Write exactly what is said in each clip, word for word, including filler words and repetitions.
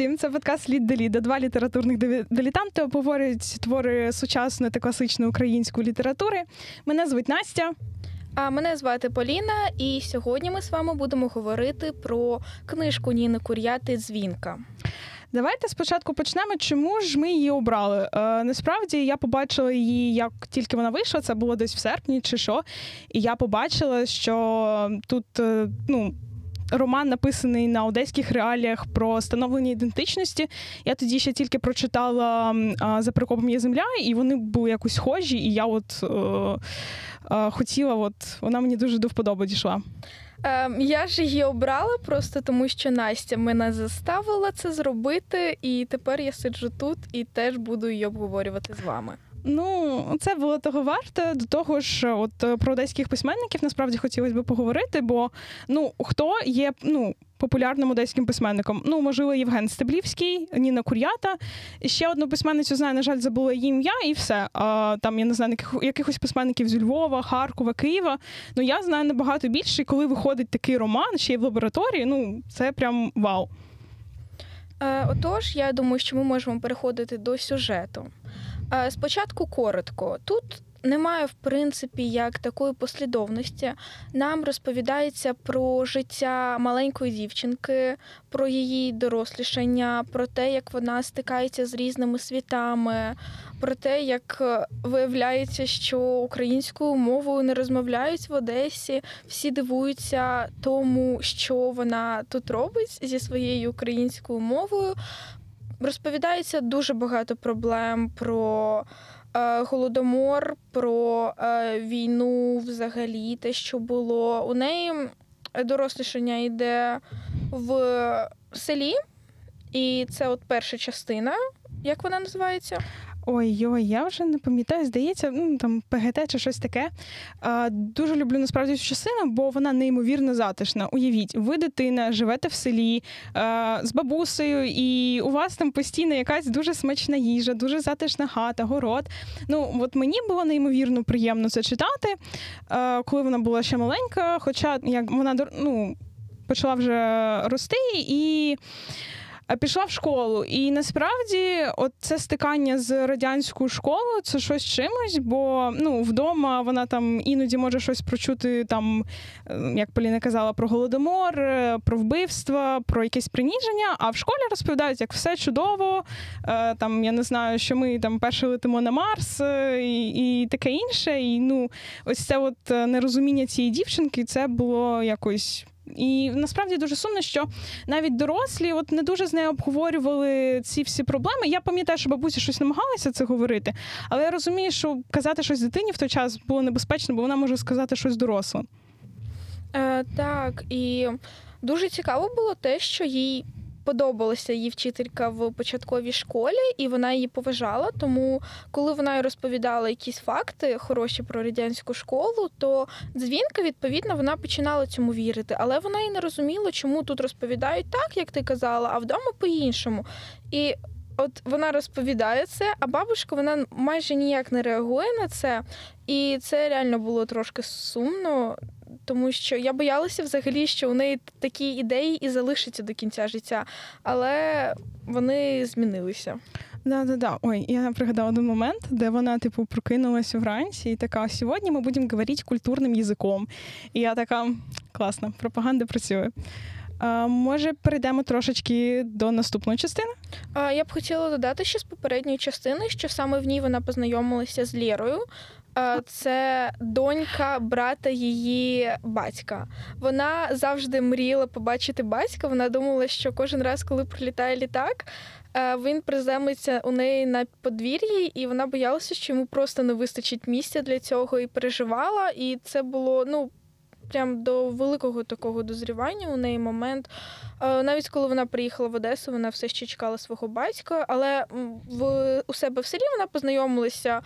всім, це подкаст «Літделіт», де два літературних дилетанти обговорюють твори сучасної та класичної української літератури. Мене звуть Настя. А мене звати Поліна, і сьогодні ми з вами будемо говорити про книжку Ніни Кур'яти «Дзвінка». Давайте спочатку почнемо, чому ж ми її обрали. Е, насправді, я побачила її, як тільки вона вийшла, це було десь в серпні чи що, і я побачила, що тут, е, ну, роман написаний на одеських реаліях про становлення ідентичності. Я тоді ще тільки прочитала «За прикопом є земля», і вони були якось схожі, і я от е, е, хотіла, от, вона мені дуже до вподоби дійшла. Я ж її обрала просто тому, що Настя мене заставила це зробити, і тепер я сиджу тут і теж буду її обговорювати з вами. Ну, це було того варто. До того ж, от про одеських письменників насправді хотілося б поговорити, бо, ну, хто є, ну, популярним одеським письменником? Ну, можливо, Євген Стеблівський, Ніна Кур'ята. Ще одну письменницю знаю, на жаль, забула її ім'я, і все. А, там, я не знаю, якихось письменників з Львова, Харкова, Києва. Ну, я знаю набагато більше, і коли виходить такий роман, ще й в лабораторії, ну, це прям вау. Отож, я думаю, що ми можемо переходити до сюжету. Спочатку коротко. Тут немає, в принципі, як такої послідовності. Нам розповідається про життя маленької дівчинки, про її дорослішання, про те, як вона стикається з різними світами, про те, як виявляється, що українською мовою не розмовляють в Одесі. Всі дивуються тому, що вона тут робить зі своєю українською мовою. Розповідається дуже багато проблем про е, Голодомор, про е, війну взагалі, те, що було. У неї дорослішання йде в селі, і це от перша частина, як вона називається? Ой-ой, я вже не пам'ятаю, здається, ну, там ПГТ чи щось таке. А, дуже люблю, насправді, цю частину, бо вона неймовірно затишна. Уявіть, ви дитина, живете в селі а, з бабусею, і у вас там постійно якась дуже смачна їжа, дуже затишна хата, город. Ну, от мені було неймовірно приємно це читати, а, коли вона була ще маленька, хоча як вона, ну, почала вже рости і... пішла в школу. І насправді от це стикання з радянською школою, це щось чимось, бо, ну, вдома вона там іноді може щось прочути, там, як Поліна казала, про Голодомор, про вбивства, про якесь приніження, а в школі розповідають, як все чудово, там, я не знаю, що ми там перше летимо на Марс і, і таке інше. І, ну, ось це от нерозуміння цієї дівчинки, це було якось... І насправді дуже сумно, що навіть дорослі от не дуже з нею обговорювали ці всі проблеми. Я пам'ятаю, що бабусі щось намагалися це говорити, але я розумію, що казати щось дитині в той час було небезпечно, бо вона може сказати щось доросле. Е, так, і дуже цікаво було те, що їй подобалася її вчителька в початковій школі, і вона її поважала, тому коли вона розповідала якісь факти хороші про радянську школу, то Дзвінка, відповідно, вона починала цьому вірити, але вона і не розуміла, чому тут розповідають так, як ти казала, а вдома по-іншому. І от вона розповідає це, а бабушка, вона майже ніяк не реагує на це, і це реально було трошки сумно, тому що я боялася взагалі, що у неї такі ідеї і залишаться до кінця життя, але вони змінилися. Да-да-да. Ой, я пригадала один момент, де вона, типу, прокинулася вранці і така: «Сьогодні ми будемо говорити культурним язиком». І я така: класно, пропаганда працює. А, може, перейдемо трошечки до наступної частини? А, я б хотіла додати ще з попередньої частини, що саме в ній вона познайомилася з Лєрою. Це донька брата її батька. Вона завжди мріяла побачити батька. Вона думала, що кожен раз, коли прилітає літак, він приземлиться у неї на подвір'ї, і вона боялася, що йому просто не вистачить місця для цього, і переживала. І це було, ну, прям до великого такого дозрівання у неї момент. Навіть коли вона приїхала в Одесу, вона все ще чекала свого батька, але в, у себе в селі вона познайомилася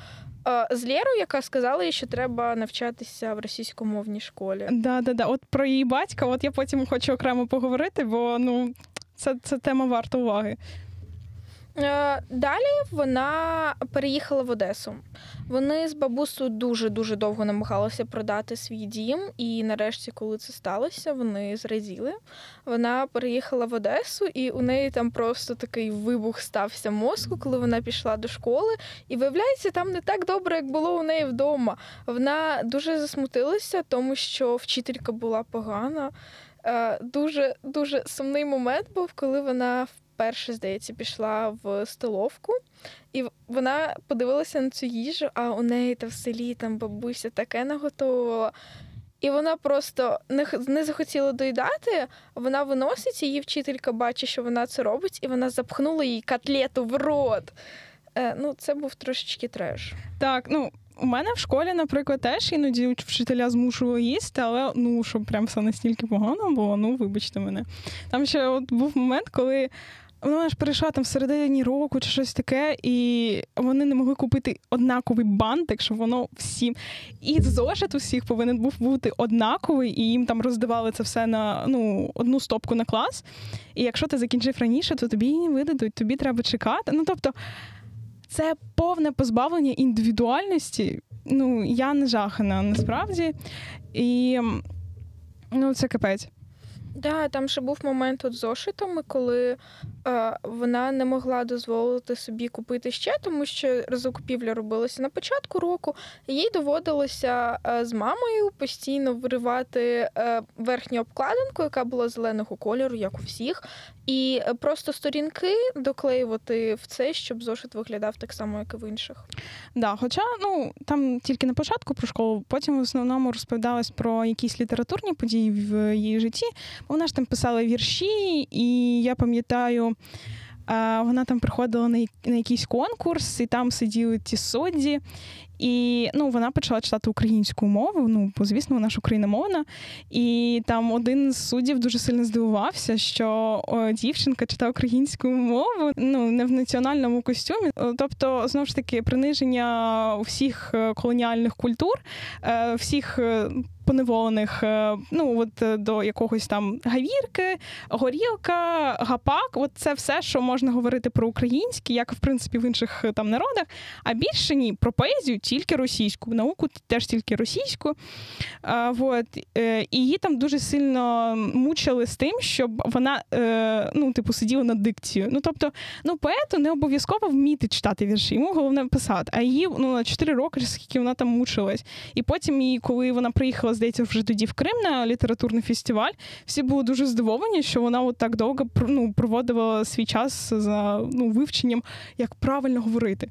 з Лєрою, яка сказала їй, що треба навчатися в російськомовній школі. Да-да-да, от про її батька, от я потім хочу окремо поговорити, бо, ну, це, це тема варта уваги. Далі вона переїхала в Одесу. Вони з бабусею дуже-дуже довго намагалися продати свій дім, і нарешті, коли це сталося, вони зраділи. Вона переїхала в Одесу, і у неї там просто такий вибух стався мозку, коли вона пішла до школи. І виявляється, там не так добре, як було у неї вдома. Вона дуже засмутилася, тому що вчителька була погана. Дуже-дуже сумний момент був, коли вона перше, здається, пішла в столовку, і вона подивилася на цю їжу, а у неї та в селі там бабуся таке наготовувала. І вона просто не, не захотіла доїдати, вона виносить, її вчителька бачить, що вона це робить, і вона запхнула їй котлету в рот. Е, ну, це був трошечки треш. Так, ну, у мене в школі, наприклад, теж іноді вчителя змушували їсти, але, ну, щоб прям все настільки погано було, ну, вибачте мене. Там ще от був момент, коли вона ж перейшла там в середині року чи щось таке, і вони не могли купити однаковий бантик, щоб воно всім. І зошит усіх повинен був бути однаковий, і їм там роздавали це все на, ну, одну стопку на клас. І якщо ти закінчив раніше, то тобі її не видадуть, тобі треба чекати. Ну, тобто, це повне позбавлення індивідуальності. Ну, я не жахана, насправді. І, ну, це капець. Да, там ще був момент от з зошитами, коли е, вона не могла дозволити собі купити ще, тому що закупівля робилася на початку року. Їй доводилося е, з мамою постійно виривати е, верхню обкладинку, яка була зеленого кольору, як у всіх, і е, просто сторінки доклеювати в це, щоб зошит виглядав так само, як і в інших. Да, хоча, ну, там тільки на початку про школу, потім в основному розповідалось про якісь літературні події в її житті. Вона ж там писала вірші, і я пам'ятаю, вона там приходила на якийсь конкурс, і там сиділи ті судді, і, ну, вона почала читати українську мову, ну, бо, звісно, вона ж україномовна, і там один з суддів дуже сильно здивувався, що дівчинка читає українську мову, ну, не в національному костюмі. Тобто, знову ж таки, приниження всіх колоніальних культур, всіх поневолених, ну, от до якогось там гавірки, горілка, гапак, от це все, що можна говорити про українське, як, в принципі, в інших там народах, а більше ні, про поезію тільки російську, науку теж тільки російську. А, от, і її там дуже сильно мучили з тим, щоб вона, ну, типу, сиділа над дикцією. Ну, тобто, ну, поету не обов'язково вміти читати вірші, йому головне писати, а її, ну, на чотири роки, скільки вона там мучилась. І потім її, коли вона приїхала, здається, вже тоді в Крим на літературний фестиваль, всі були дуже здивовані, що вона от так довго, ну, проводила свій час за, ну, вивченням, як правильно говорити.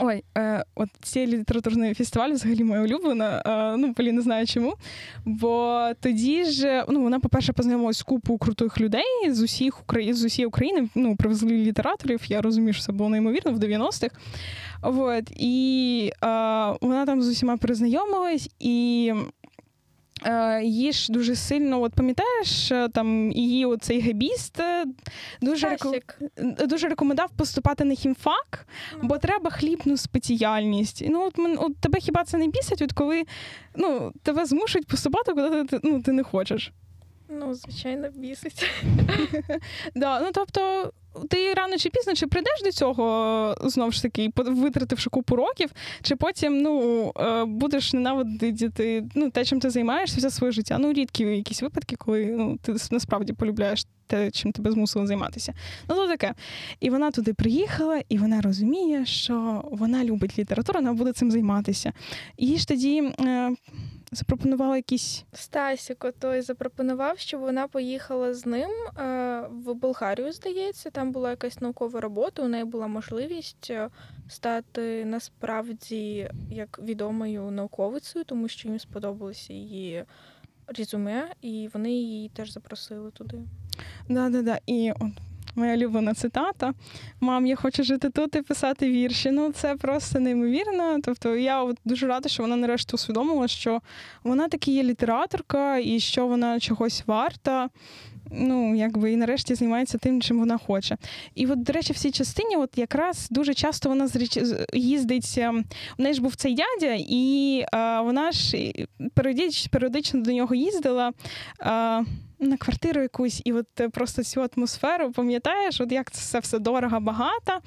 Ой, е, от цей літературний фестиваль взагалі моя улюблена, е, ну, Полі, не знаю чому, бо тоді ж, ну, вона, по-перше, познайомилась з купою крутих людей з усіх Украї... з усієї України, ну, привезли літераторів, я розумію, що це було неймовірно, в дев'яностих, от, і е, вона там з усіма перезнайомилась, і її ж дуже сильно, от пам'ятаєш, там її оцей гебіст дуже, реку... дуже рекомендував поступати на хімфак, бо треба хлібну спеціальність. Ну, от, от тебе хіба це не бісить, от коли, ну, тебе змушують поступати, куди ти, ну, ти не хочеш? Ну, звичайно, бісить. Да, ну, тобто, ти рано чи пізно, чи прийдеш до цього, знову ж таки, витративши купу років, чи потім, ну, будеш ненавидіти, ну, те, чим ти займаєшся все своє життя. Ну, рідкі якісь випадки, коли, ну, ти насправді полюбляєш те, чим тебе змусили займатися. Ну, то таке. І вона туди приїхала, і вона розуміє, що вона любить літературу, вона буде цим займатися. Їй ж тоді запропонувала якісь... Стасік той запропонував, щоб вона поїхала з ним в Болгарію, здається. Там була якась наукова робота, у неї була можливість стати насправді як відомою науковицею, тому що їм сподобалося її резюме, і вони її теж запросили туди. Да-да-да, і от моя улюблена цитата. «Мам, я хочу жити тут і писати вірші». Ну, це просто неймовірно. Тобто, я от дуже рада, що вона нарешті усвідомила, що вона таки є літераторка і що вона чогось варта. ну, якби, і нарешті займається тим, чим вона хоче. І от, до речі, в цій частині от якраз дуже часто вона їздить, в неї ж був цей дядя, і а, вона ж періодично, періодично до нього їздила а, на квартиру якусь, і от просто цю атмосферу, пам'ятаєш, от як це все дорого, багато,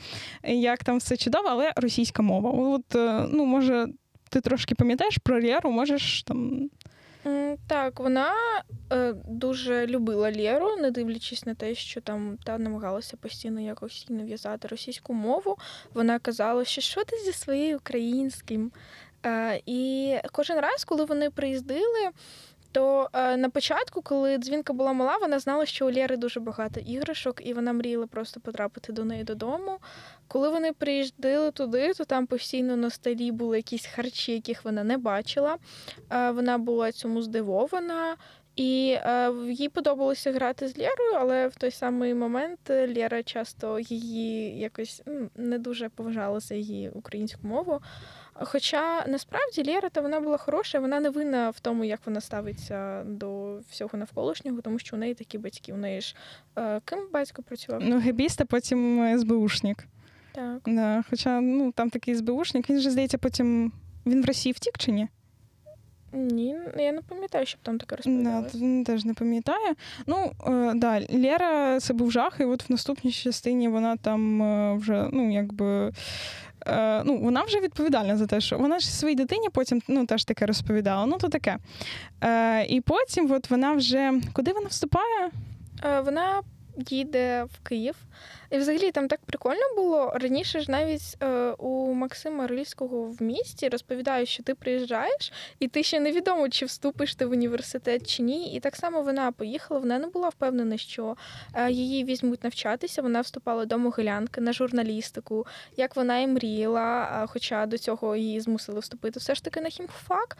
як там все чудово, але російська мова. От, ну, може, ти трошки пам'ятаєш про Лєру, можеш там... Так, вона е, дуже любила Лєру, не дивлячись на те, що там та намагалася постійно якось нав'язати російську мову. Вона казала, що що ти зі своєю українським. Е, і кожен раз, коли вони приїздили, то е, на початку, коли Дзвінка була мала, вона знала, що у Лєри дуже багато іграшок, і вона мріяла просто потрапити до неї додому. Коли вони приїздили туди, то там постійно на столі були якісь харчі, яких вона не бачила. Е, вона була цьому здивована, і е, їй подобалося грати з Лєрою, але в той самий момент Лєра часто її якось не дуже поважала за її українську мову. Хоча, насправді, Лєра, та вона була хороша, вона не винна в тому, як вона ставиться до всього навколишнього, тому що у неї такі батьки. У неї ж... Е, ким батько працював? Ну, гебіст, а потім СБУшник. Так. Да, хоча, ну, там такий СБУшник, він же, здається, потім... Він в Росії втік, чи ні? Ні, я не пам'ятаю, щоб там таке розповідалося. Да, теж не пам'ятаю. Ну, е, да, Лєра, це був жах, і от в наступній частині вона там е, вже, ну, якби... Е, ну, вона вже відповідальна за те, що вона ж своїй дитині потім, ну, теж таке розповідала, ну, то таке. Е, і потім от вона вже... Куди вона вступає? Е, вона їде в Київ. І взагалі там так прикольно було. Раніше ж навіть е, у Максима Рильського в місті розповідають, що ти приїжджаєш, і ти ще невідомо, чи вступиш ти в університет чи ні. І так само вона поїхала, вона не була впевнена, що е, її візьмуть навчатися. Вона вступала до Могилянки на журналістику, як вона і мріяла, хоча до цього її змусили вступити все ж таки на хімфак.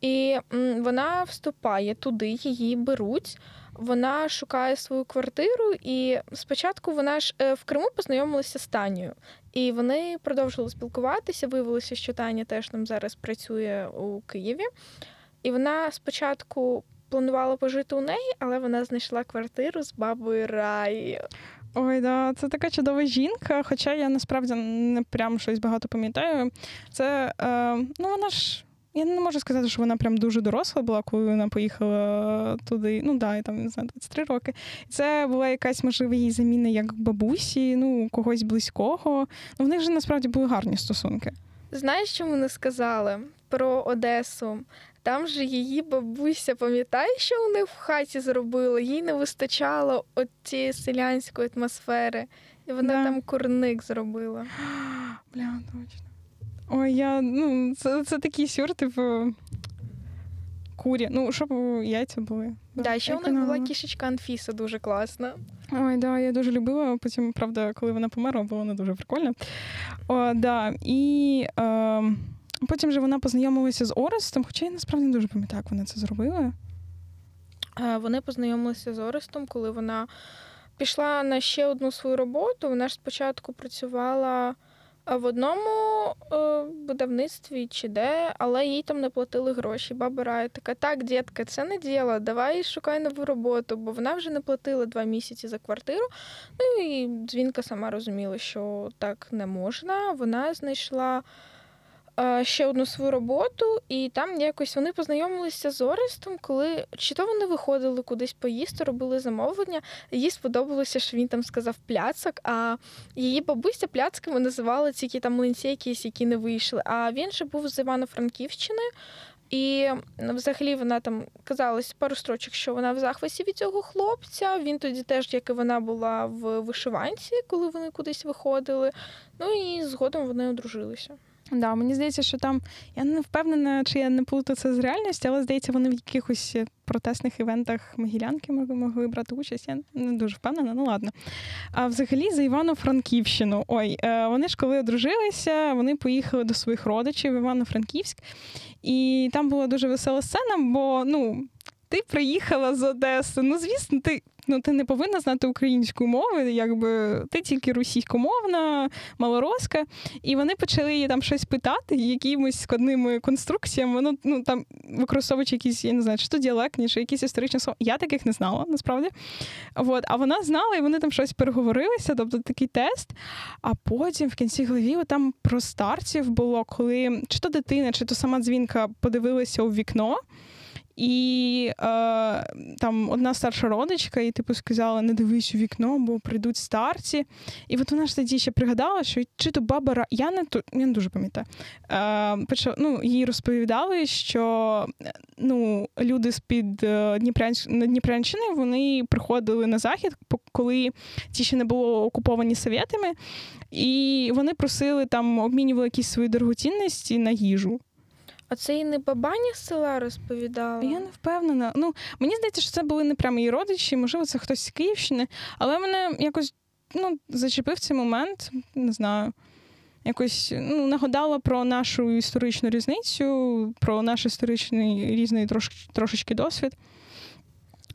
І м, вона вступає туди, її беруть. Вона шукає свою квартиру, і спочатку вона ж в Криму познайомилася з Танею. І вони продовжили спілкуватися, виявилося, що Таня теж там зараз працює у Києві. І вона спочатку планувала пожити у неї, але вона знайшла квартиру з бабою Раєю. Ой, да, це така чудова жінка, хоча я насправді не прям щось багато пам'ятаю. Це, е, ну вона ж... Я не можу сказати, що вона прям дуже доросла була, коли вона поїхала туди, ну да, і там, не знаю, двадцять три роки. Це була якась, можливо, її заміна як бабусі, ну, когось близького. Ну, в них же, насправді, були гарні стосунки. Знаєш, що вони сказали про Одесу? Там же її бабуся, пам'ятаєш, що у них в хаті зробила? Їй не вистачало от цієї селянської атмосфери. І вона да. там курник зробила. Бля, точно. Ой, я, ну, це, це такі сюр, типу, курі. Ну, щоб яйця були. Да, да, ще у них була кішечка Анфіса, дуже класна. Ой, да, я дуже любила. Потім, правда, коли вона померла, було не дуже прикольно. О, да, і е, потім же вона познайомилася з Орестом, хоча я насправді не дуже пам'ятаю, як вона це зробила. Вони познайомилися з Орестом, коли вона пішла на ще одну свою роботу. Вона ж спочатку працювала... в одному е, будівництві чи де, але їй там не платили гроші. Баба Рая така, так, дітка, це не діло, давай шукай нову роботу, бо вона вже не платила два місяці за квартиру. Ну і Дзвінка сама розуміла, що так не можна. Вона знайшла е, ще одну свою роботу, і там якось вони познайомилися з Орестом, коли чи то вони виходили кудись поїсти, робили замовлення. Їй сподобалося, що він там сказав пляцок, а її бабуся пляцками називала тільки там млинці якісь, які не вийшли. А він же був з Івано-Франківщини, і взагалі вона там казалась пару строчок, що вона в захваті від цього хлопця. Він тоді теж, як і вона, була в вишиванці, коли вони кудись виходили. Ну і згодом вони одружилися. Да, мені здається, що там, я не впевнена, чи я не плутаю це з реальністю, але, здається, вони в якихось протестних івентах Могилянки могли брати участь. Я не дуже впевнена, ну ладно. А взагалі за Івано-Франківщину. Ой, вони ж коли одружилися, вони поїхали до своїх родичів в Івано-Франківськ. І там була дуже весела сцена, бо, ну, ти приїхала з Одеси. Ну, звісно, ти ну ти не повинна знати українську мову, якби ти тільки російськомовна, малороска. І вони почали її там щось питати, якимись складними конструкціями, ну, ну там використовуючи якісь, я не знаю, чи то діалектні, чи якісь історичні слова. Я таких не знала, насправді. От. А вона знала, і вони там щось переговорилися, тобто такий тест. А потім в кінці глави там про старців було, коли чи то дитина, чи то сама дзвінка подивилася у вікно, і е, там одна старша родичка, і типу сказала, не дивись у вікно, бо прийдуть старці. І от вона ж тоді ще пригадала, що чи то баба, я не, я не дуже пам'ятаю, е, почала, ну, їй розповідали, що ну, люди з-під Дніпрянщини, вони приходили на захід, коли ті ще не було окуповані совєтами, і вони просили, там, обмінювали якісь свої дорогоцінності на їжу. А це і не бабаня з села розповідала? Я не впевнена. Ну, мені здається, що це були не прямо її родичі, можливо, це хтось з Київщини. Але мене якось, ну, зачепив цей момент, не знаю, якось, ну, нагадала про нашу історичну різницю, про наш історичний різний трош, трошечки досвід.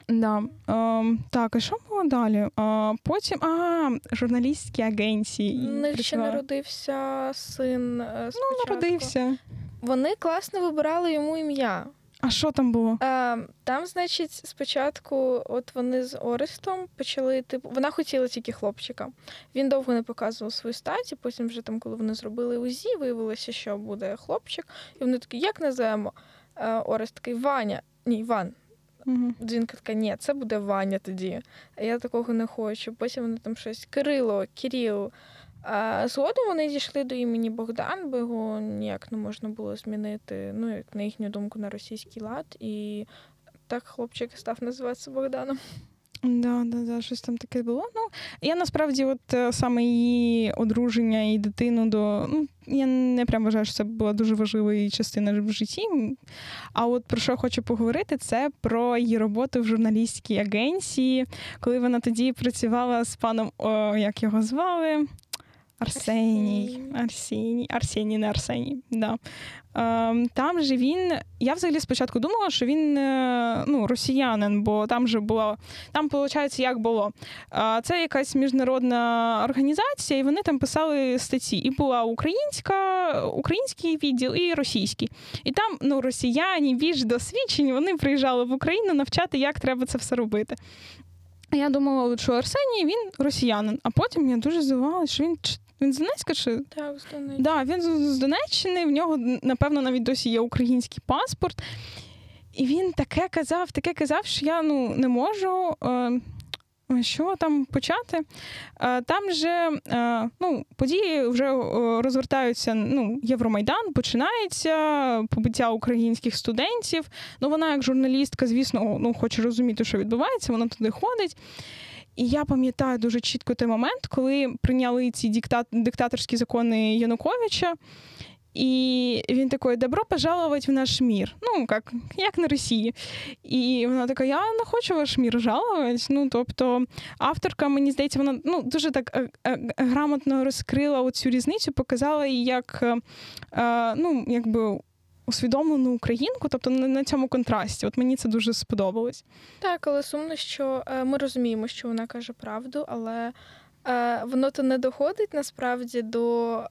Да. Е, так, а що було далі? А, потім, а, журналістські агенції. Них ще народився син спочатку. Ну, народився. Вони класно вибирали йому ім'я. А що там було? Е, там, значить, спочатку от вони з Орестом почали, типу, вона хотіла тільки хлопчика. Він довго не показував свою статі, потім вже там, коли вони зробили УЗІ, виявилося, що буде хлопчик. І вони такі, як називаємо? Е, Орест такий, Ваня. Ні, Іван. Угу. Дзвінка така, ні, це буде Ваня тоді. Я такого не хочу. Потім вони там щось, Кирило, Кирил. Згодом вони дійшли до імені Богдан, бо його ніяк не можна було змінити, ну, як на їхню думку, на російський лад. І так хлопчик став називатися Богданом. Да, да, да, щось там таке було. Ну, я насправді, от саме її одруження і дитину до... Ну, я не прям вважаю, що це була дуже важлива частина в житті. А от про що хочу поговорити, це про її роботу в журналістській агенції, коли вона тоді працювала з паном, о, як його звали... Арсеній, Арсеній, Арсеній, не Арсеній, да. Там же він, я взагалі спочатку думала, що він, ну, росіянин, бо там же було, там, виходить, як було. Це якась міжнародна організація, і вони там писали статті. І була українська, український відділ, і російський. І там, ну, росіяни, більш досвідчені, вони приїжджали в Україну навчати, як треба це все робити. Я думала, що Арсеній, він росіянин. А потім я дуже здивувалася, що він... Він з Донецька чи? Так, з Донеччини. Да, він з Донеччини, в нього, напевно, навіть досі є український паспорт. І він таке казав, таке казав, що я, ну, не можу... Е... Що там почати? Там же, ну, події вже розвертаються, ну, Євромайдан починається, побиття українських студентів. Ну, вона як журналістка, звісно, ну, хоче розуміти, що відбувається, вона туди ходить. І я пам'ятаю дуже чітко той момент, коли прийняли ці диктат... диктаторські закони Януковича. І він такий, добро пожаловать в наш мир. Ну, як, як на Росії. І вона така, я не хочу ваш мир жаловать. Ну, тобто, авторка, мені здається, вона, ну, дуже так грамотно розкрила оцю різницю, показала її як, ну, якби усвідомлену українку, тобто на цьому контрасті. От мені це дуже сподобалось. Так, але сумно, що ми розуміємо, що вона каже правду, але воно то не доходить, насправді, до...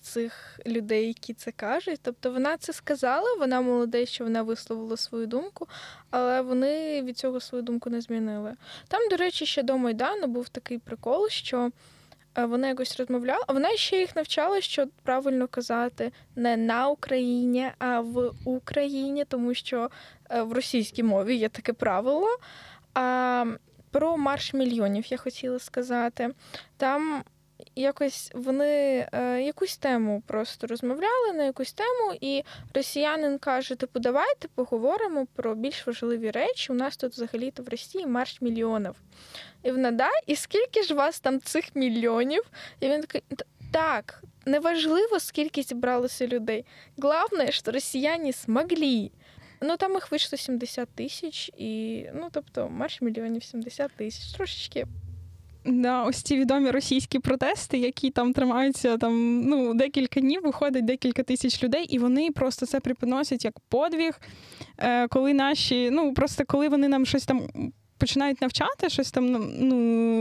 цих людей, які це кажуть. Тобто вона це сказала, вона молодець, що вона висловила свою думку, але вони від цього свою думку не змінили. Там, до речі, ще до Майдану був такий прикол, що вона якось розмовляла, а вона ще їх навчала, що правильно казати не на Україні, а в Україні, тому що в російській мові є таке правило. А про марш мільйонів я хотіла сказати. Там якось вони е, якусь тему просто розмовляли на якусь тему, і росіянин каже, типу, давайте поговоримо про більш важливі речі, у нас тут взагалі-то в Росії марш мільйонів. І вона, да, і скільки ж вас там цих мільйонів? І він такий, так, неважливо, скільки зібралося людей. Главное, що росіяни змогли. Ну, там їх вийшло сімдесят тисяч, і, ну, тобто, марш мільйонів, сімдесят тисяч, трошечки. Да, ось ці відомі російські протести, які там тримаються там, ну, декілька днів, виходить декілька тисяч людей, і вони просто це преподносять як подвиг, коли наші, ну, просто коли вони нам щось там починають навчати, щось там ну,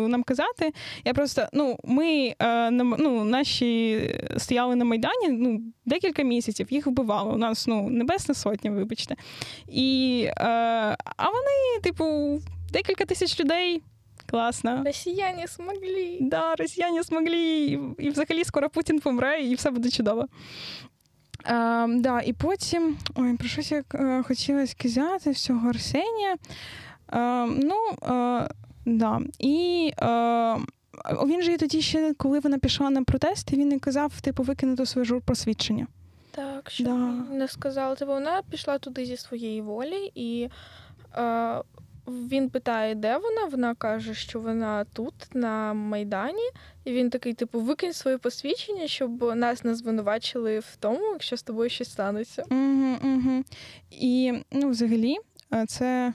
нам казати. Я просто, ну, ми, ну, наші стояли на Майдані, ну, декілька місяців, їх вбивали. У нас, ну, Небесна Сотня, вибачте. І, а вони, типу, декілька тисяч людей. Класно. Росіяни змогли. Да, росіяни змогли. І взагалі скоро Путін помре, і все буде чудово. А, да, і потім, ой, про щось я хотіла сказати, всього Арсенія. А, ну, а, да. І а, він же і тоді ще, коли вона пішла на протести, він і казав, типу, викинути своє журпросвідчення. Так, що да. Не сказала. Типу, вона пішла туди зі своєї волі, і... А... Він питає, де вона, вона каже, що вона тут, на Майдані. І він такий, типу, викинь своє посвідчення, щоб нас не звинувачили в тому, якщо з тобою щось станеться. Угу, угу. І, ну, взагалі, це,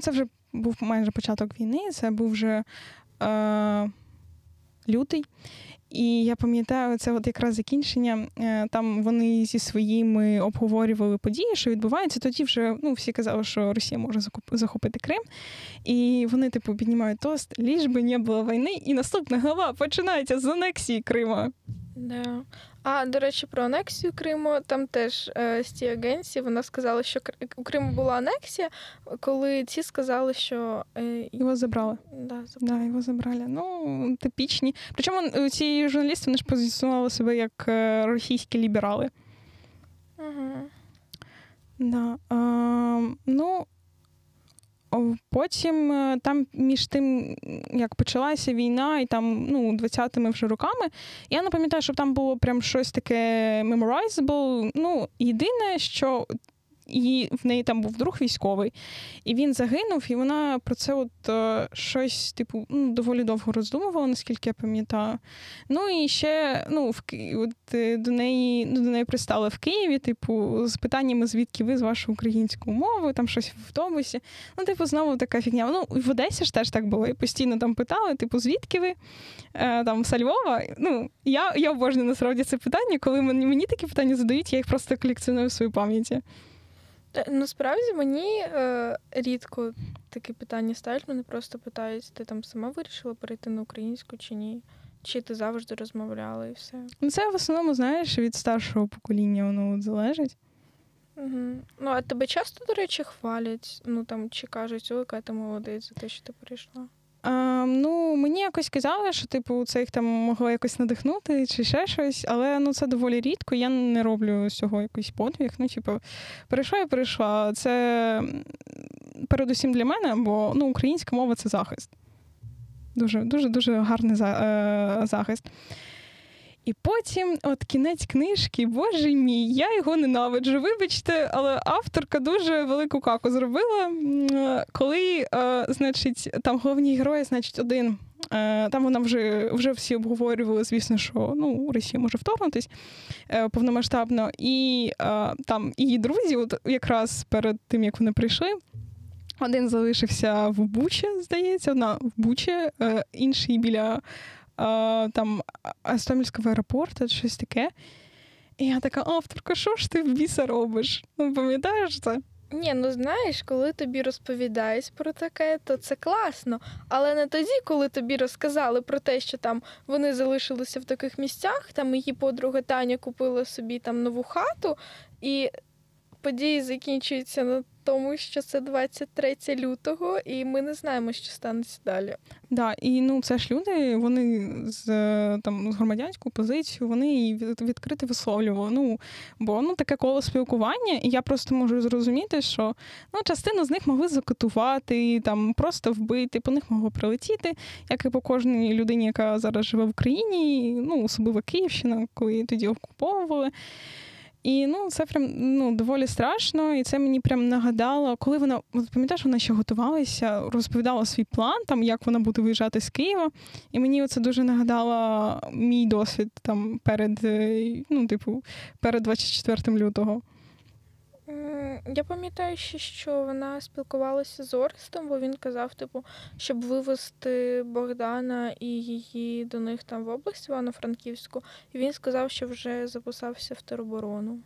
це вже був майже початок війни, це був вже е, лютий. І я пам'ятаю, це от якраз закінчення, там вони зі своїми обговорювали події, що відбувається. Тоді вже, ну, всі казали, що Росія може захопити Крим. І вони, типу, піднімають тост, ліж би не було війни, і наступна глава починається з анексії Крима. Да. А, до речі, про анексію Криму, там теж е, з цієї агенції вона сказала, що у Криму була анексія, коли ці сказали, що... Е, його забрали. Да, забрали. Да, його забрали. Ну, типічні. Причому ці журналісти, вони ж позиціонували себе як е, російські ліберали. Угу. Да. Е, е, ну... Потім там між тим, як почалася війна, і там, ну, двадцятими вже роками, я не пам'ятаю, щоб там було прям щось таке memorizable. Ну, єдине, що її, в неї там був друг військовий, і він загинув, і вона про це от щось, типу, ну, доволі довго роздумувала, наскільки я пам'ятаю. Ну, і ще, ну, в Ки... от, до неї, ну, до неї пристали в Києві, типу, з питаннями, звідки ви з вашою українською мовою, там щось в автобусі. Ну, типу, знову така фігня. Ну, в Одесі ж теж так було, і постійно там питали, типу, звідки ви, е, там, з Львова. Ну, я, я обожнюю, насправді, це питання, коли мені, мені такі питання задають, я їх просто колекціоную в своїй пам'яті. Насправді, мені е, рідко такі питання ставлять. Мене просто питають, ти там сама вирішила перейти на українську чи ні? Чи ти завжди розмовляла і все? Це в основному, знаєш, від старшого покоління воно от залежить. Угу. Ну, а тебе часто, до речі, хвалять? Ну, там, чи кажуть, ой, яка ти молодець за те, що ти перейшла? А, ну, мені якось казали, що, типу, це їх там могло якось надихнути чи ще щось, але, ну, це доволі рідко, я не роблю з цього якийсь подвиг, ну, типу, перейшла і перейшла. Це передусім для мене, бо, ну, українська мова – це захист. Дуже-дуже-дуже гарний захист. І потім, от кінець книжки, боже мій, я його ненавиджу, вибачте, але авторка дуже велику каку зробила, коли, значить, там головні герої, значить, один, там вона вже, вже всі обговорювали, звісно, що, ну, Росія може вторгнутись повномасштабно, і там її друзі, от якраз перед тим, як вони прийшли, один залишився в Бучі, здається, одна в Бучі, інший біля... там Астомільського аеропорту, щось таке. І я така, авторка, що ж ти в біса робиш? Ну, пам'ятаєш це? Ні, ну знаєш, коли тобі розповідають про таке, то це класно. Але не тоді, коли тобі розказали про те, що там вони залишилися в таких місцях, там її подруга Таня купила собі там нову хату, і події закінчуються на тому, що це двадцять третє лютого, і ми не знаємо, що станеться далі. Так, да, і ну це ж люди, вони з там з громадянською позицією, вони її відкрито висловлювали. Ну, бо ну таке коло спілкування, і я просто можу зрозуміти, що ну частину з них могли закатувати, там просто вбити, по них могло прилетіти, як і по кожній людині, яка зараз живе в Україні, ну особливо Київщина, коли тоді окуповували. І, ну, це прям, ну, доволі страшно, і це мені прям нагадало, коли вона, пам'ятаєш, вона ще готувалася, розповідала свій план, там, як вона буде виїжджати з Києва, і мені це дуже нагадало мій досвід, там, перед, ну, типу, перед двадцять четвертим лютого. Я пам'ятаю ще, що вона спілкувалася з Орестом, бо він казав, типу, щоб вивезти Богдана і її до них там в область Івано-Франківську, і він сказав, що вже записався в тероборону.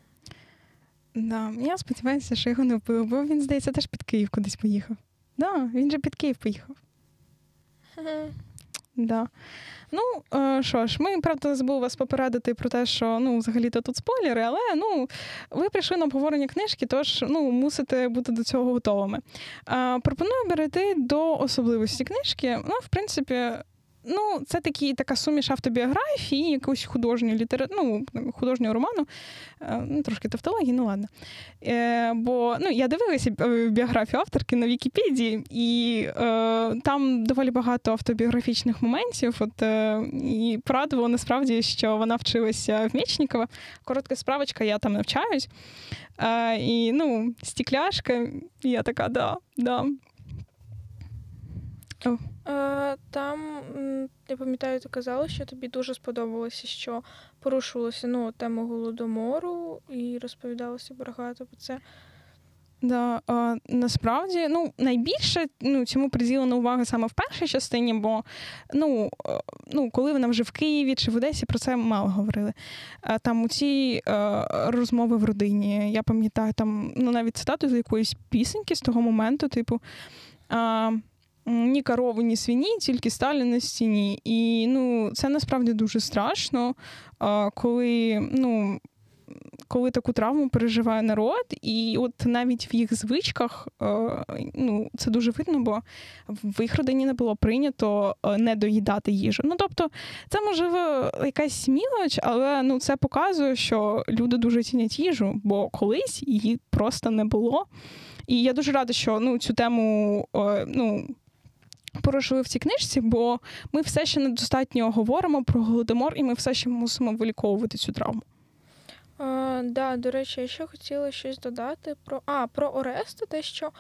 Да. Я сподіваюся, що його не вбили, бо він, здається, теж під Київ кудись поїхав. Да, він же під Київ поїхав. Да. Ну, що ж, ми, правда, забули вас попередити про те, що, ну, взагалі-то тут спойлери, але, ну, ви прийшли на обговорення книжки, тож, ну, мусите бути до цього готовими. А, пропоную перейти до особливості книжки. Ну, в принципі, ну, це такі, така суміш автобіографії, якогось художнього літера... ну, художнього роману, ну, трошки тавтології, ну, ладно. Е, бо, ну, я дивилася біографію авторки на Вікіпедії, і е, там доволі багато автобіографічних моментів, от, е, і порадувало, насправді, що вона вчилася в Мечникова. Коротка справочка, я там навчаюсь. Е, і, ну, стікляшка, і я така, да, да. Oh. Там, я пам'ятаю, ти казала, що тобі дуже сподобалося, що порушувалася, ну, тема Голодомору і розповідалося багато про це. Да, а, насправді, ну, найбільше, ну, цьому приділена увага саме в першій частині, бо, ну, ну, коли вона вже в Києві чи в Одесі, про це мало говорили. А, там у цій а, розмови в родині, я пам'ятаю, там, ну, навіть цитату з якоїсь пісеньки з того моменту, типу, а, ні корови, ні свині, тільки Сталін на стіні. І, ну, це насправді дуже страшно, коли, ну, коли таку травму переживає народ. І от навіть в їх звичках, ну, це дуже видно, бо в їх родині не було прийнято не доїдати їжу. Ну, тобто, це, можливо, якась смілоч, але, ну, це показує, що люди дуже цінять їжу, бо колись її просто не було. І я дуже рада, що, ну, цю тему, ну, порушили в цій книжці, бо ми все ще недостатньо говоримо про Голодомор, і ми все ще мусимо виліковувати цю травму. Так, да, до речі, я ще хотіла щось додати про, а, про Ореста, те, що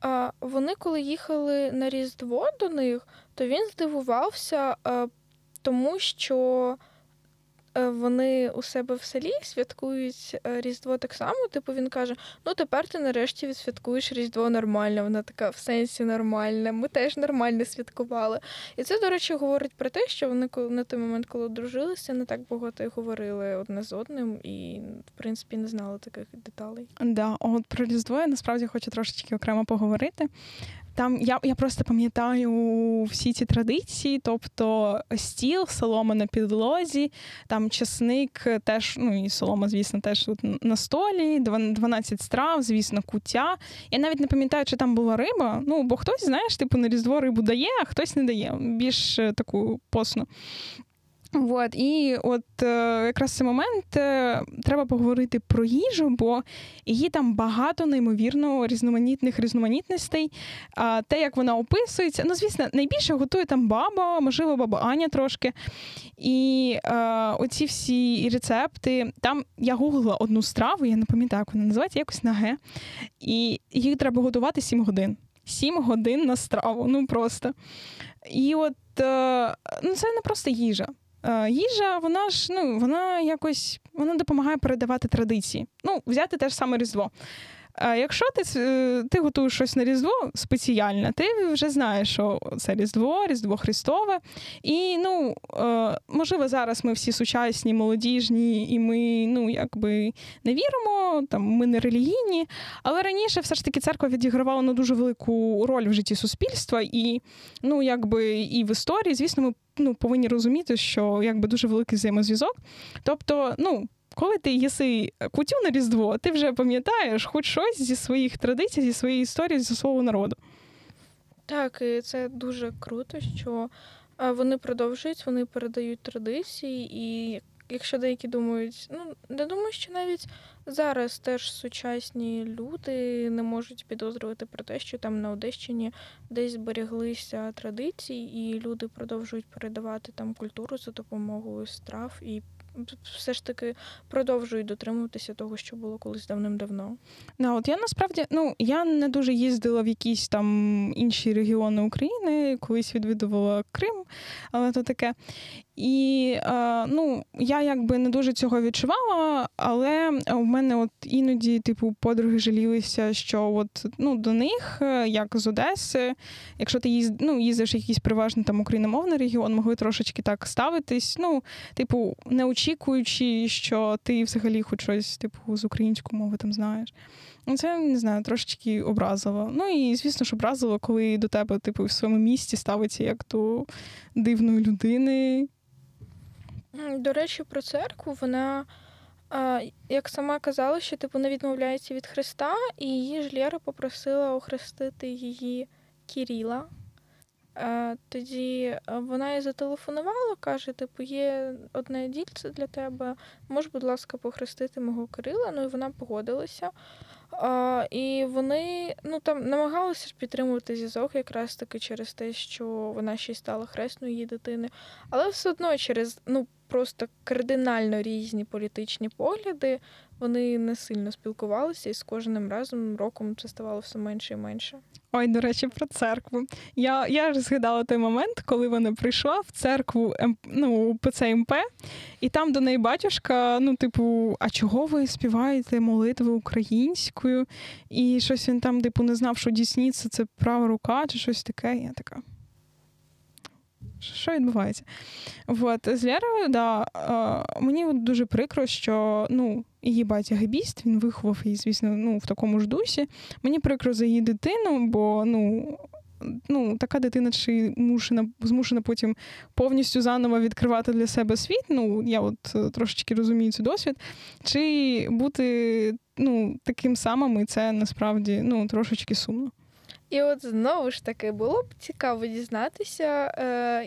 а, вони, коли їхали на Різдво до них, то він здивувався, а, тому що вони у себе в селі святкують Різдво так само. Типу він каже, ну тепер ти нарешті відсвяткуєш Різдво нормально. Вона така, в сенсі нормальна. Ми теж нормально святкували. І це, до речі, говорить про те, що вони на той момент, коли одружилися, не так багато і говорили одне з одним. І, в принципі, не знали таких деталей. Да, от про Різдво я насправді хочу трошечки окремо поговорити. Там я, я просто пам'ятаю всі ці традиції, тобто стіл, солома на підлозі, там часник теж, ну і солома, звісно, теж тут на столі, дванадцять страв, звісно, куття. Я навіть не пам'ятаю, чи там була риба, ну, бо хтось, знаєш, типу на Різдво рибу дає, а хтось не дає, більш таку постну. От, і от якраз цей момент треба поговорити про їжу, бо її там багато неймовірно різноманітних різноманітностей. А те, як вона описується, ну, звісно, найбільше готує там баба, можливо, баба Аня трошки. І а, оці всі рецепти. Там я гуглила одну страву, я не пам'ятаю, як вона називається, якось на Г. І її треба готувати сім годин. Сім годин на страву, ну просто. І от, ну, це не просто їжа. Їжа, вона ж, ну, вона якось, вона допомагає передавати традиції. Ну, взяти те ж саме Різдво. Якщо ти, ти готуєш щось на Різдво спеціально, ти вже знаєш, що це Різдво, Різдво Христове. І, ну, можливо, зараз ми всі сучасні, молодіжні, і ми, ну, якби не віримо, там, ми не релігійні. Але раніше все ж таки церква відігравала, ну, дуже велику роль в житті суспільства. І, ну, якби і в історії, звісно, ми, ну, повинні розуміти, що, якби, дуже великий взаємозв'язок. Тобто, ну, коли ти їси кутю на Різдво, ти вже пам'ятаєш хоч щось зі своїх традицій, зі своєї історії, зі свого народу. Так, і це дуже круто, що вони продовжують, вони передають традиції, і якщо деякі думають, ну, я думаю, що навіть зараз теж сучасні люди не можуть підозрювати про те, що там на Одещині десь зберіглися традиції, і люди продовжують передавати там культуру за допомогою страв і все ж таки продовжують дотримуватися того, що було колись давним-давно. Да, от я насправді, ну, я не дуже їздила в якісь там інші регіони України, колись відвідувала Крим, але то таке. І е, ну, я якби не дуже цього відчувала, але в мене от іноді, типу, подруги жалілися, що от, ну, до них, як з Одеси, якщо ти їзд, ну, їздиш в якийсь переважно там україномовний регіон, могли трошечки так ставитись, ну, типу, не очікуючи, що ти взагалі хоч щось, типу, з української мови там знаєш. Це, не знаю, трошечки образило. Ну і, звісно ж, образило, коли до тебе, типу, в своєму місті ставиться як до дивної людини. До речі, про церкву, вона, як сама казала, що типу не відмовляється від Христа, і її ж Лєра попросила охрестити її Кіріла. Тоді вона їй зателефонувала, каже, типу, є одне дільце для тебе, можеш, будь ласка, похрестити мого Кирила? Ну і вона погодилася. А, і вони, ну, там намагалися підтримувати зв'язок якраз таки через те, що вона ще й стала хресною її дитини. Але все одно через, ну, просто кардинально різні політичні погляди вони не сильно спілкувалися, і з кожним разом роком це ставало все менше і менше. Ой, до речі, про церкву. Я, я ж згадала той момент, коли вона прийшла в церкву, ну, Пе Це Ем Пе, і там до неї батюшка, ну, типу, а чого ви співаєте молитви українською? І щось він там, типу, не знав, що десниця – це права рука, чи щось таке. Я така... Що відбувається? От, з Лєрою, да, е, мені от дуже прикро, що, ну, її батя гебіст, він виховав її, звісно, ну, в такому ж дусі. Мені прикро за її дитину, бо, ну, ну, така дитина чи мушена, змушена потім повністю заново відкривати для себе світ, ну, я от трошечки розумію цей досвід, чи бути, ну, таким самим, і це, насправді, ну, трошечки сумно. І от знову ж таки було б цікаво дізнатися,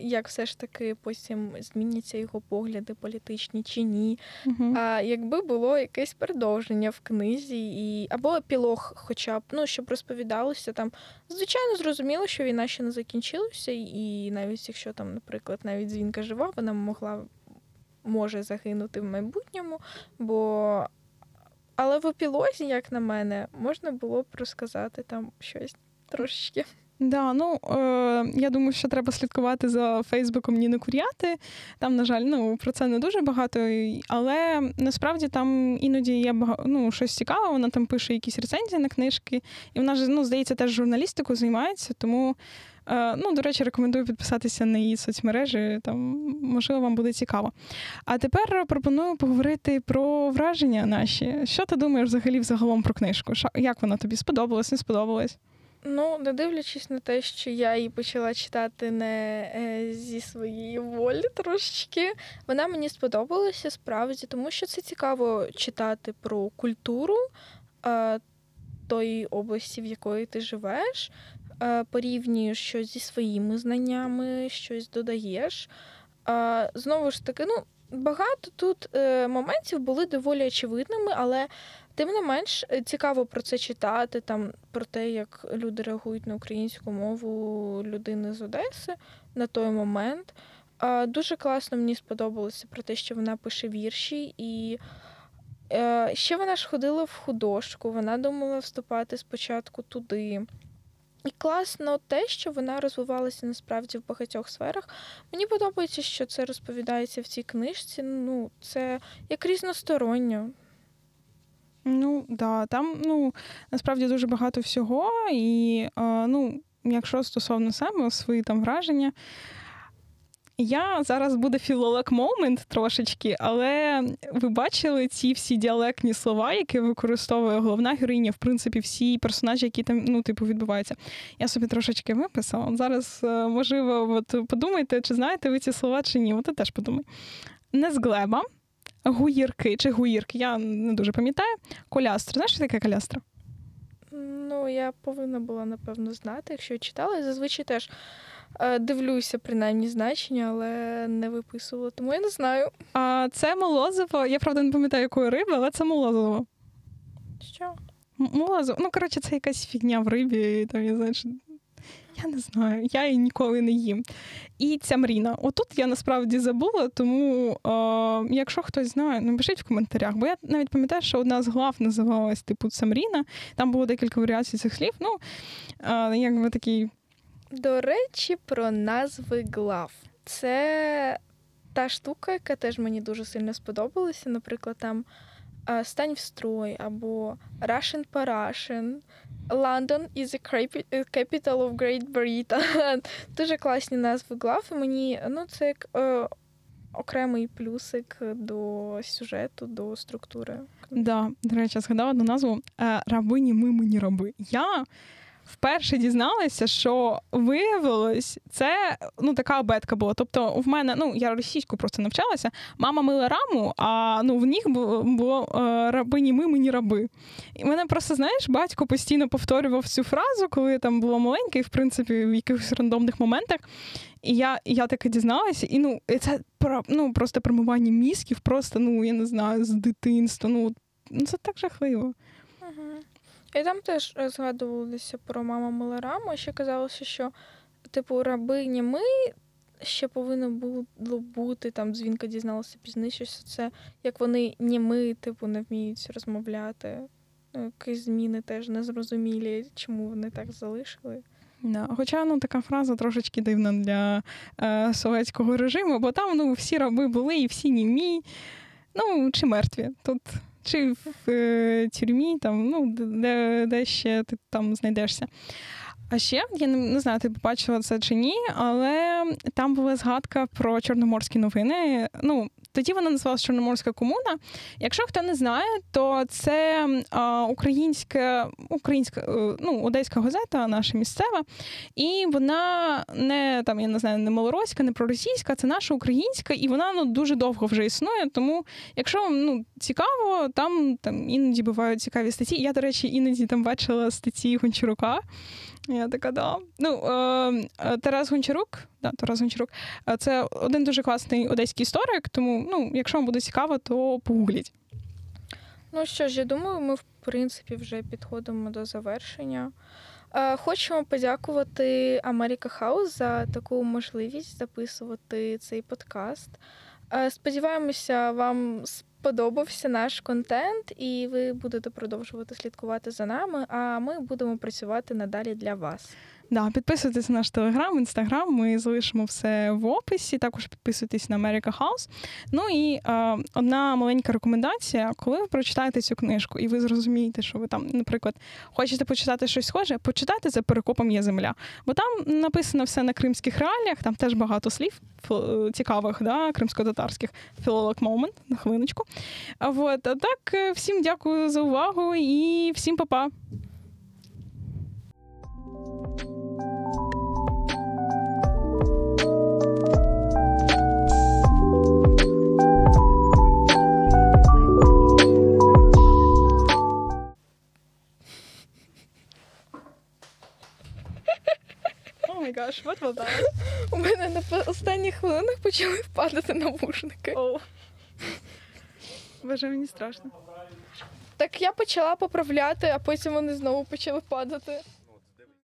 як все ж таки потім зміняться його погляди політичні чи ні. Угу. А якби було якесь продовження в книзі і або епілог хоча б, ну, щоб розповідалося там. Звичайно, зрозуміло, що війна ще не закінчилася, і навіть якщо там, наприклад, навіть Дзвінка жива, вона могла, може загинути в майбутньому, бо... Але в епілозі, як на мене, можна було б розказати там щось. Трошечки. Да, ну, е, я думаю, що треба слідкувати за Фейсбуком Ніни Кур'яти. Там, на жаль, ну, про це не дуже багато, але насправді там іноді є багато, ну, щось цікаве, вона там пише якісь рецензії на книжки, і вона ж, ну, здається, теж журналістикою займається, тому, е, ну, до речі, рекомендую підписатися на її соцмережі, там, можливо, вам буде цікаво. А тепер пропоную поговорити про враження наші. Що ти думаєш взагалі взагалом про книжку? Як вона тобі? Сподобалась, не сподобалась? Ну, не дивлячись на те, що я її почала читати не зі своєї волі трошечки, вона мені сподобалася справді, тому що це цікаво читати про культуру е, тої області, в якої ти живеш, е, порівнюєш щось зі своїми знаннями, щось додаєш. Е, знову ж таки, ну, багато тут е, моментів були доволі очевидними, але тим не менш цікаво про це читати, там, про те, як люди реагують на українську мову людини з Одеси на той момент. Е, дуже класно мені сподобалося про те, що вона пише вірші. І е, ще вона ж ходила в художку, вона думала вступати спочатку туди. І класно те, що вона розвивалася насправді в багатьох сферах. Мені подобається, що це розповідається в цій книжці. Ну, це як різносторонньо. Ну, да, там, ну, насправді дуже багато всього. І, е, ну, якщо стосовно саме свої там враження, я зараз буде філолог-момент трошечки, але ви бачили ці всі діалектні слова, які використовує головна героїня, в принципі, всі персонажі, які там, ну, типу, відбуваються. Я собі трошечки виписала. Зараз, можливо, от подумайте, чи знаєте ви ці слова, чи ні. От я теж подумаю. Незглеба, гуїрки, чи гуїрки, я не дуже пам'ятаю. Колястра. Знаєш, що таке колястра? Ну, я повинна була, напевно, знати, якщо читала. Я зазвичай теж дивлюся, принаймні, значення, але не виписувала, тому я не знаю. А це молозиво. Я, правда, не пам'ятаю, якої риби, але це молозиво. Що? Молозиво. Ну, коротше, це якась фігня в рибі. Там, я, знаю, що... я не знаю. Я її ніколи не їм. І цямріна. Отут я, насправді, забула, тому е- якщо хтось знає, напишіть в коментарях. Бо я навіть пам'ятаю, що одна з глав називалась, типу, цямріна. Там було декілька варіацій цих слів. Ну, е- якби такий... До речі, про назви глав. Це та штука, яка теж мені дуже сильно сподобалася, наприклад, там «Стань в строй» або «Russian Parashin», «London is the capital of Great Britain». Дуже класні назви глав, і мені, ну, це як е, окремий плюсик до сюжету, до структури. Да, до речі, згадала одну назву «Рабині ми, ми не раби». Я вперше дізналася, що виявилось, це, ну, така абетка була. Тобто, в мене, ну, я російську просто навчалася, мама мила раму, а, ну, в них було, було «рабині ми, ми не раби». І мене просто, знаєш, батько постійно повторював цю фразу, коли я там була маленька, і, в принципі, в якихось рандомних моментах. І я, я таке дізналася, і, ну, це, ну, просто промивання мізків, просто, ну, я не знаю, з дитинства, ну, це так жахливо. Ага. І там теж згадувалися про «Мама мила раму», ще казалося, що, типу, рабині ми ще повинно було бути, там Дзвінка дізналася пізніше, що це, як вони німи, типу, не вміють розмовляти. Якісь зміни теж незрозумілі, чому вони так залишили. Да. Хоча, ну, така фраза трошечки дивна для е, совєтського режиму, бо там, ну, всі раби були і всі німі, ну, чи мертві. Тут... Чи в е, тюрмі, там, ну, де, де ще ти там знайдешся. А ще, я не, не знаю, ти побачила це чи ні, але там була згадка про чорноморські новини. Ну, тоді вона називалася «Чорноморська комуна». Якщо хто не знає, то це а, українська, українська, ну, одеська газета, наша місцева. І вона не, там, я не знаю, не малоросійська, не проросійська, це наша українська, і вона, ну, дуже довго вже існує. Тому, якщо, ну, цікаво, там, там іноді бувають цікаві статті. Я, до речі, іноді там бачила статті Гончарука. Я така, да. Ну, Тарас Гончарук, да, Тарас Гончарук, це один дуже класний одеський історик, тому, ну, якщо вам буде цікаво, то погугліть. Ну що ж, я думаю, ми, в принципі, вже підходимо до завершення. Хочемо подякувати America House за таку можливість записувати цей подкаст. Сподіваємося, вам сподобався наш контент, і ви будете продовжувати слідкувати за нами, а ми будемо працювати надалі для вас. Да, підписуйтесь на наш телеграм, інстаграм, ми залишимо все в описі, також підписуйтесь на America House. Ну і е, одна маленька рекомендація, коли ви прочитаєте цю книжку і ви зрозумієте, що ви там, наприклад, хочете почитати щось схоже, почитайте «За прикопом є земля». Бо там написано все на кримських реаліях, там теж багато слів цікавих, да, кримсько-татарських, філолог момент, на хвилиночку. А вот, а так, всім дякую за увагу і всім па-па! О май гаш, вот вода. У мене на останніх хвилинах почали впадати навушники. Оу. Боже, мені страшно. Так я почала поправляти, а потім вони знову почали падати.